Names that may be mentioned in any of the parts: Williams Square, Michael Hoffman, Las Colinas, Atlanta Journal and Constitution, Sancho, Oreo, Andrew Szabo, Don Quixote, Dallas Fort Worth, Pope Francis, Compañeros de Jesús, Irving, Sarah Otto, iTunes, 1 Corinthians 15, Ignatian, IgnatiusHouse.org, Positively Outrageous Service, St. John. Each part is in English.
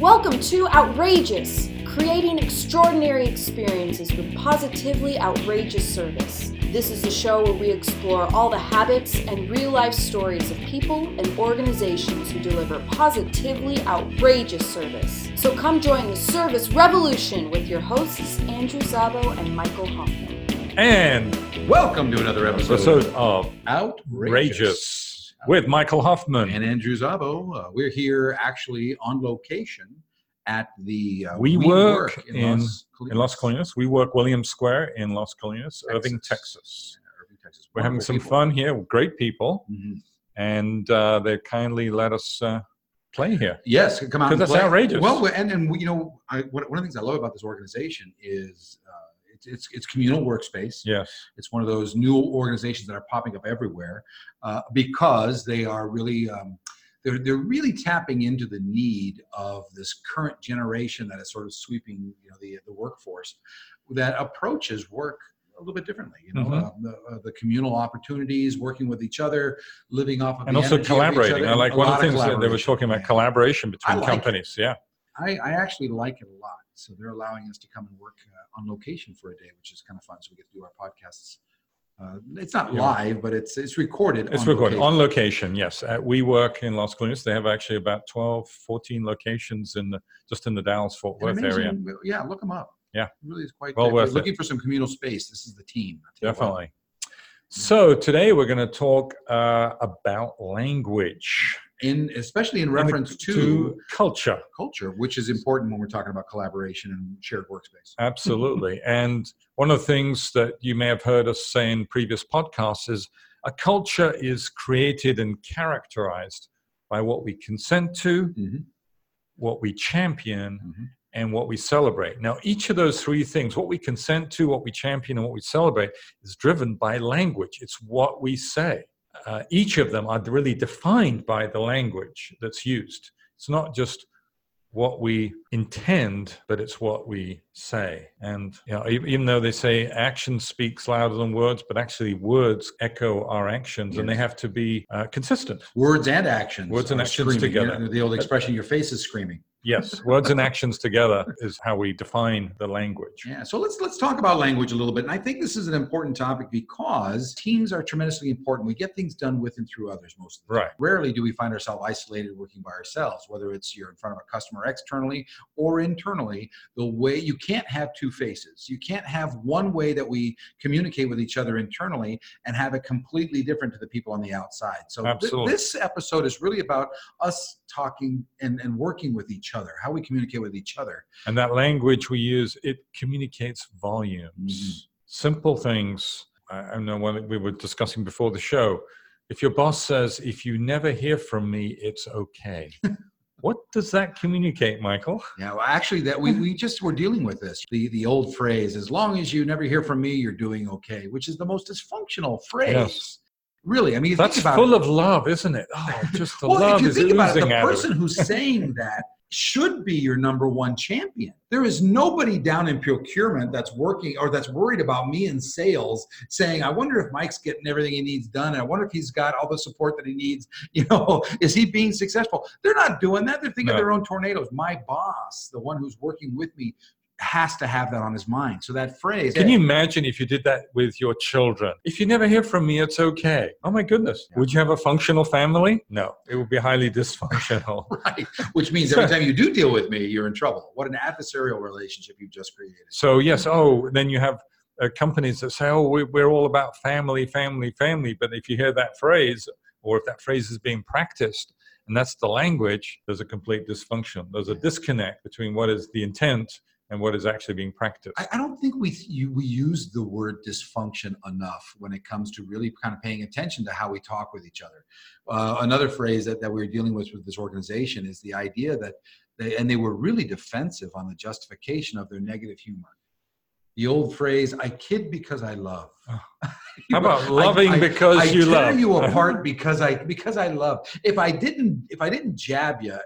Welcome to Outrageous, creating extraordinary experiences with positively outrageous service. This is a show where we explore all the habits and real-life stories of people and organizations who deliver positively outrageous service. So come join the service revolution with your hosts, Andrew Szabo and Michael Hoffman. And welcome to another episode of Outrageous. With Michael Hoffman. And Andrew Szabo. We're here actually on location at the We Work in Las Colinas. We Work Williams Square in Las Colinas, Texas. Irving, Texas. Yeah, Irving, Texas. We're having some fun here. Great people. Mm-hmm. And they kindly let us play here. Yes, come out and play. Because that's outrageous. Well, and you know, one of the things I love about this organization is it's communal workspace. Yes. It's one of those new organizations that are popping up everywhere because they are really they're really tapping into the need of this current generation that is sort of sweeping, you know, the workforce that approaches work a little bit differently, you know. Mm-hmm. The communal opportunities, working with each other, living off of and the also collaborating. I like one of the things that they were talking about, collaboration between companies. It. Yeah. I actually like it a lot. So they're allowing us to come and work on location for a day, which is kind of fun. So we get to do our podcasts. It's not live, but it's recorded. It's recorded on location. Yes, at We Work in Las Colinas. They have actually about 12, 14 locations in the Dallas Fort Worth area. Yeah, look them up. Yeah, it really is quite well worth looking for some communal space. This is the team. Definitely. So today we're going to talk about language. Especially in reference to culture. Culture, which is important when we're talking about collaboration and shared workspace. Absolutely. And one of the things that you may have heard us say in previous podcasts is a culture is created and characterized by what we consent to, mm-hmm. what we champion, mm-hmm. and what we celebrate. Now, each of those three things, what we consent to, what we champion, and what we celebrate, is driven by language. It's what we say. Each of them are really defined by the language that's used. It's not just what we intend, but it's what we say. And you know, even though they say action speaks louder than words, but actually words echo our actions, yes. and they have to be consistent. Words and actions. Words and actions screaming. Together. The old expression, your face is screaming. Yes, words and actions together is how we define the language. Yeah, so let's talk about language a little bit. And I think this is an important topic because teams are tremendously important. We get things done with and through others most of the time. Right. Rarely do we find ourselves isolated working by ourselves, whether it's you're in front of a customer externally or internally. The way you can't have two faces. You can't have one way that we communicate with each other internally and have it completely different to the people on the outside. So this episode is really about us talking and working with each other, how we communicate with each other. And that language we use, it communicates volumes. Mm. Simple things. I know one we were discussing before the show. If your boss says, if you never hear from me, it's okay. What does that communicate, Michael? Yeah, well, actually, that we just were dealing with this. The old phrase, as long as you never hear from me, you're doing okay, which is the most dysfunctional phrase. Yes. Really, I mean, that's think about full of love, isn't it? Oh, just the love is oozing out of it. Well, if you think about it, the person who's saying that should be your number one champion. There is nobody down in procurement that's working or that's worried about me in sales saying, I wonder if Mike's getting everything he needs done. I wonder if he's got all the support that he needs. You know, is he being successful? They're not doing that. They're thinking of their own tornadoes. My boss, the one who's working with me, has to have that on his mind. So that phrase. Can you imagine if you did that with your children? If you never hear from me, it's okay. Oh my goodness. Yeah. Would you have a functional family? No, it would be highly dysfunctional. Right. Which means every time you do deal with me, you're in trouble. What an adversarial relationship you've just created. So yes. Oh, then you have companies that say, oh, we're all about family, family, family. But if you hear that phrase, or if that phrase is being practiced, and that's the language, there's a complete dysfunction. There's a disconnect between what is the intent and what is actually being practiced. I don't think we use the word dysfunction enough when it comes to really kind of paying attention to how we talk with each other. Another phrase that we're dealing with this organization is the idea that they were really defensive on the justification of their negative humor. The old phrase, I kid because I love. How about loving because you love? I tear you apart because I love. If I didn't jab you,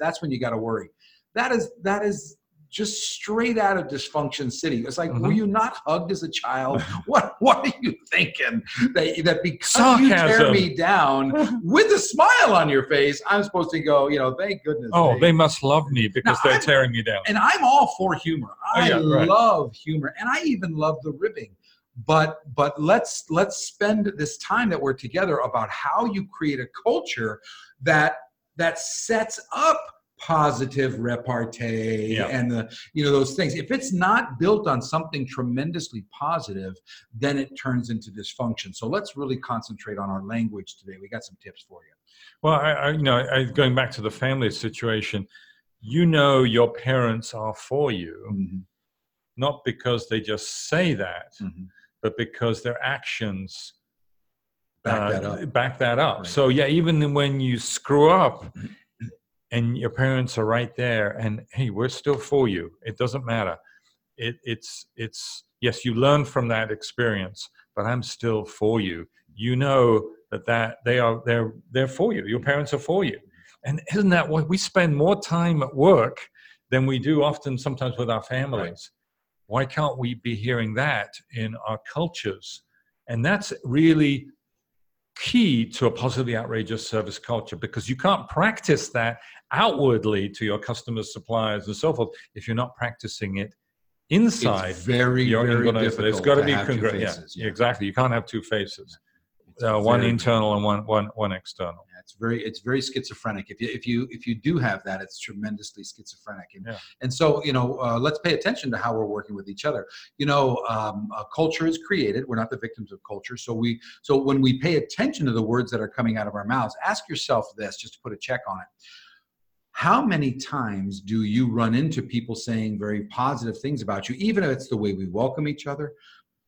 that's when you got to worry. That is just straight out of Dysfunction City. It's like, were you not hugged as a child? What are you thinking? That because sarcasm. You tear me down with a smile on your face, I'm supposed to go, thank goodness. Oh, they must love me because they're tearing me down. And I'm all for humor. I love humor. And I even love the ribbing. But let's spend this time that we're together about how you create a culture that sets up positive repartee and those things. If it's not built on something tremendously positive, then it turns into dysfunction. So let's really concentrate on our language today. We got some tips for you. Well, I going back to the family situation, your parents are for you, not because they just say that, but because their actions back that up. Right. So even when you screw up and your parents are right there and, hey, we're still for you. It doesn't matter. It's yes, you learn from that experience, but I'm still for you. That they're for you. Your parents are for you. And isn't that what we spend more time at work than we do often sometimes with our families? Right. Why can't we be hearing that in our cultures? And that's really key to a positively outrageous service culture, because you can't practice that outwardly to your customers, suppliers, and so forth if you're not practicing it inside. It's very, very difficult. It's got to be congruent. Yeah, exactly. You can't have two faces, one internal and one external. Yeah, it's very schizophrenic. If you do have that, it's tremendously schizophrenic. And so let's pay attention to how we're working with each other. Culture is created. We're not the victims of culture. So when we pay attention to the words that are coming out of our mouths, ask yourself this, just to put a check on it. How many times do you run into people saying very positive things about you, even if it's the way we welcome each other?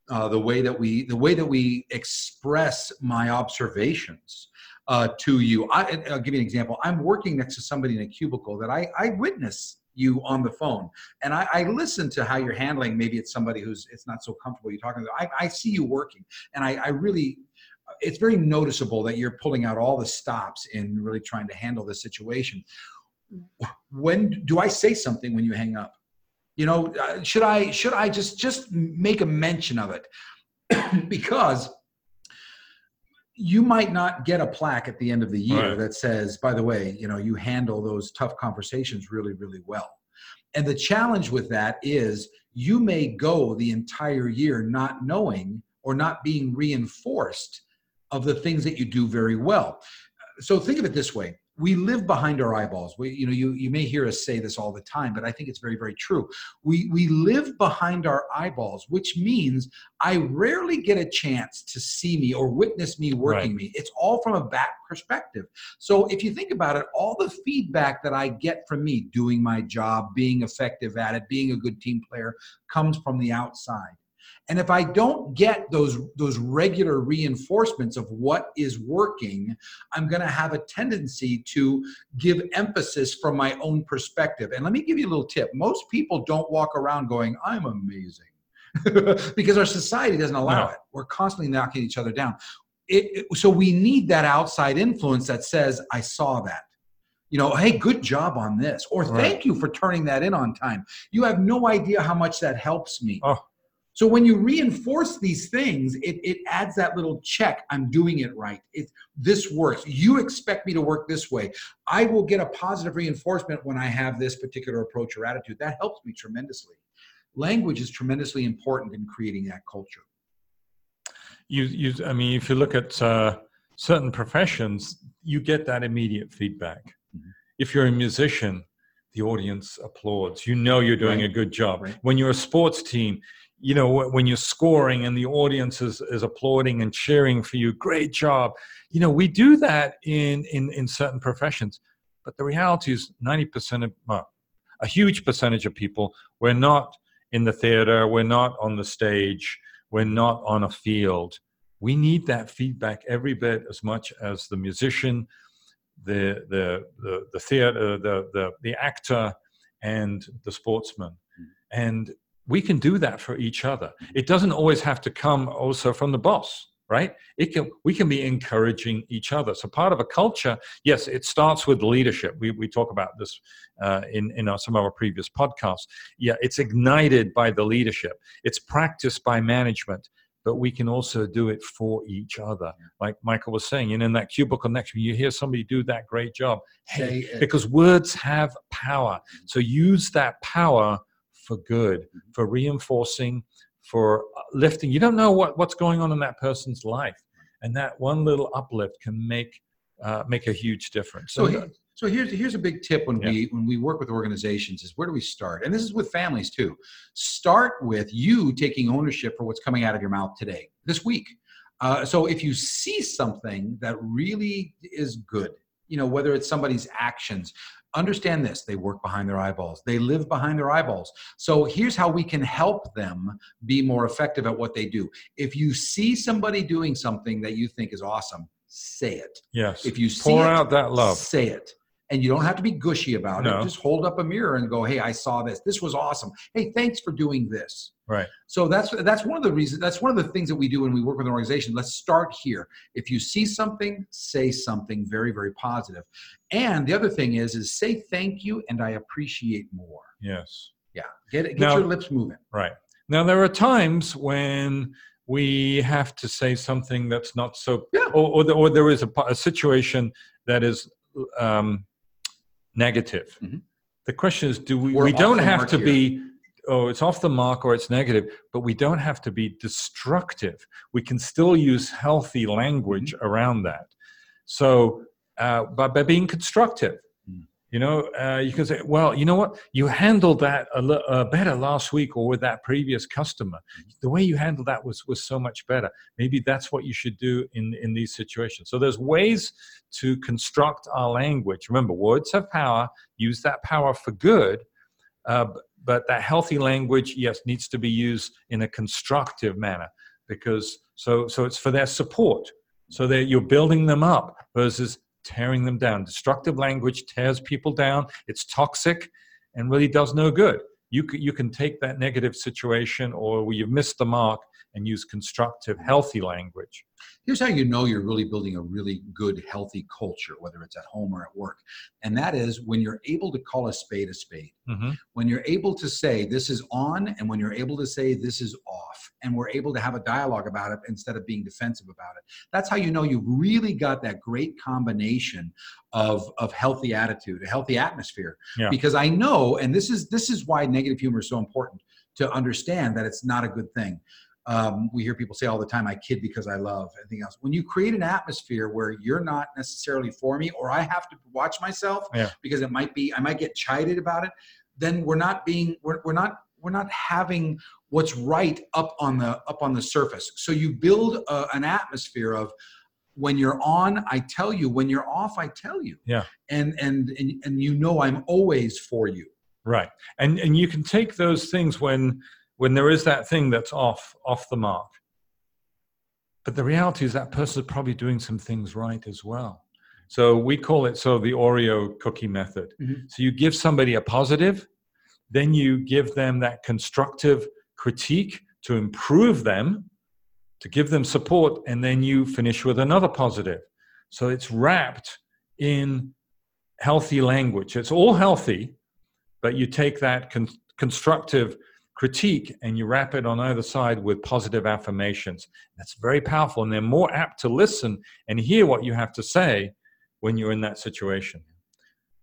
The way that we express my observations to you. I'll give you an example. I'm working next to somebody in a cubicle that I witness you on the phone, and I listen to how you're handling. Maybe it's somebody it's not so comfortable you're talking to. I see you working, and I really. It's very noticeable that you're pulling out all the stops in really trying to handle this situation. When do I say something when you hang up? Should I just make a mention of it? Because you might not get a plaque at the end of the year that says, by the way, you handle those tough conversations really, really well. And the challenge with that is you may go the entire year not knowing or not being reinforced of the things that you do very well. So think of it this way. We live behind our eyeballs. You may hear us say this all the time, but I think it's very, very true. We live behind our eyeballs, which means I rarely get a chance to see me or witness me working me. It's all from a back perspective. So if you think about it, all the feedback that I get from me doing my job, being effective at it, being a good team player, comes from the outside. And if I don't get those regular reinforcements of what is working, I'm going to have a tendency to give emphasis from my own perspective. And let me give you a little tip. Most people don't walk around going, I'm amazing, because our society doesn't allow it. We're constantly knocking each other down. So we need that outside influence that says, I saw that. Hey, good job on this. Or thank you for turning that in on time. You have no idea how much that helps me. Oh. So when you reinforce these things, it adds that little check. I'm doing it right. This works. You expect me to work this way. I will get a positive reinforcement when I have this particular approach or attitude. That helps me tremendously. Language is tremendously important in creating that culture. If you look at certain professions, you get that immediate feedback. Mm-hmm. If you're a musician, the audience applauds. You're doing a good job. Right. When you're a sports team, when you're scoring and the audience is applauding and cheering for you, great job. We do that in certain professions, but the reality is a huge percentage of people, we're not in the theater, we're not on the stage, we're not on a field. We need that feedback every bit as much as the musician, the theater, the actor, and the sportsman. And we can do that for each other. It doesn't always have to come also from the boss. right? We can be encouraging each other. So part of a culture, yes, it starts with leadership. We talk about this in some of our previous podcasts. Yeah, it's ignited by the leadership. It's practiced by management, but we can also do it for each other. Like Michael was saying, and in that cubicle next to you, you hear somebody do that great job. Hey, because words have power. So use that power for good, for reinforcing, for lifting. You don't know what's going on in that person's life, and that one little uplift can make a huge difference. So here's a big tip when we work with organizations is, where do we start? And this is with families too. Start with you taking ownership for what's coming out of your mouth today, this week. So if you see something that really is good, whether it's somebody's actions, understand this, they work behind their eyeballs. They live behind their eyeballs. So here's how we can help them be more effective at what they do. If you see somebody doing something that you think is awesome, say it. Yes. If you see out that love, say it. And you don't have to be gushy about it. Just hold up a mirror and go, hey, I saw this. This was awesome. Hey, thanks for doing this. Right. So that's one of the reasons. That's one of the things that we do when we work with an organization. Let's start here. If you see something, say something very, very positive. And the other thing is say thank you and I appreciate more. Yes. Yeah. Get your lips moving. Right. Now there are times when we have to say something that's not so. Yeah. Or there is a situation that is negative. Mm-hmm. The question is, we don't have to be, it's off the mark or it's negative, but we don't have to be destructive. We can still use healthy language mm-hmm. around that. So, but by being constructive, mm-hmm. You can say, well, you know what? You handled that better last week, or with that previous customer. Mm-hmm. The way you handled that was so much better. Maybe that's what you should do in these situations. So there's ways to construct our language. Remember, words have power. Use that power for good, but that healthy language, yes, needs to be used in a constructive manner, because so it's for their support, so that you're building them up versus tearing them down. Destructive language tears people down. It's toxic and really does no good. You can take that negative situation, or where you've missed the mark, and use constructive, healthy language. Here's how you know you're really building a really good, healthy culture, whether it's at home or at work. And that is when you're able to call a spade a spade. Mm-hmm. When you're able to say this is on, and when you're able to say this is off, and we're able to have a dialogue about it instead of being defensive about it. That's how you know you've really got that great combination of healthy attitude, a healthy atmosphere. Yeah. Because I know, and this is why negative humor is so important to understand, that it's not a good thing. We hear people say all the time, I kid because I love, anything else. When you create an atmosphere where you're not necessarily for me, or I have to watch myself because it might be, I might get chided about it, then we're not having what's right up on the surface. So you build an atmosphere of, when you're on, I tell you, when you're off, I tell you. Yeah. And I'm always for you. Right. And you can take those things when there is that thing that's off the mark. But the reality is that person is probably doing some things right as well. So we call it the Oreo cookie method. Mm-hmm. So you give somebody a positive, then you give them that constructive critique to improve them, to give them support, and then you finish with another positive. So it's wrapped in healthy language. It's all healthy, but you take that constructive critique and you wrap it on either side with positive affirmations. That's very powerful, and they're more apt to listen and hear what you have to say when you're in that situation.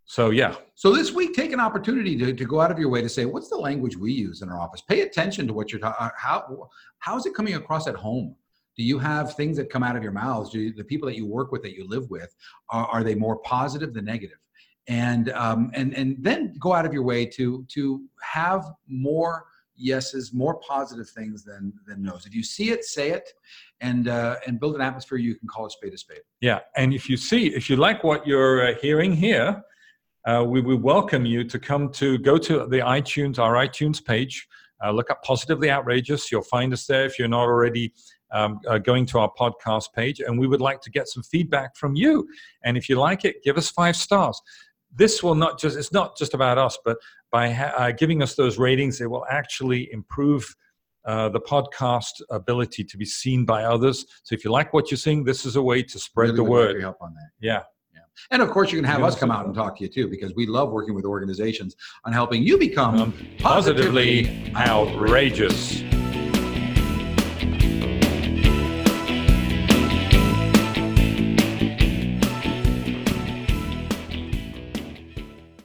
So yeah. So this week, take an opportunity to go out of your way to say, what's the language we use in our office? Pay attention to what you're talking. How is it coming across at home? Do you have things that come out of your mouths? The people that you work with, that you live with, are they more positive than negative? And then go out of your way to have more yeses, more positive things than no's. If you see it, say it, and build an atmosphere you can call a spade a spade. Yeah, and if you like what you're hearing here, we welcome you to go to our iTunes page, look up Positively Outrageous. You'll find us there if you're not already going to our podcast page, and we would like to get some feedback from you. And if you like it, give us 5 stars. This will not just, it's not just about us, but by giving us those ratings, it will actually improve the podcast ability to be seen by others. So if you like what you're seeing, this is a way to spread the word. Help on that. Yeah. And of course, you can have us come out and talk to you too, because we love working with organizations on helping you become positively outrageous.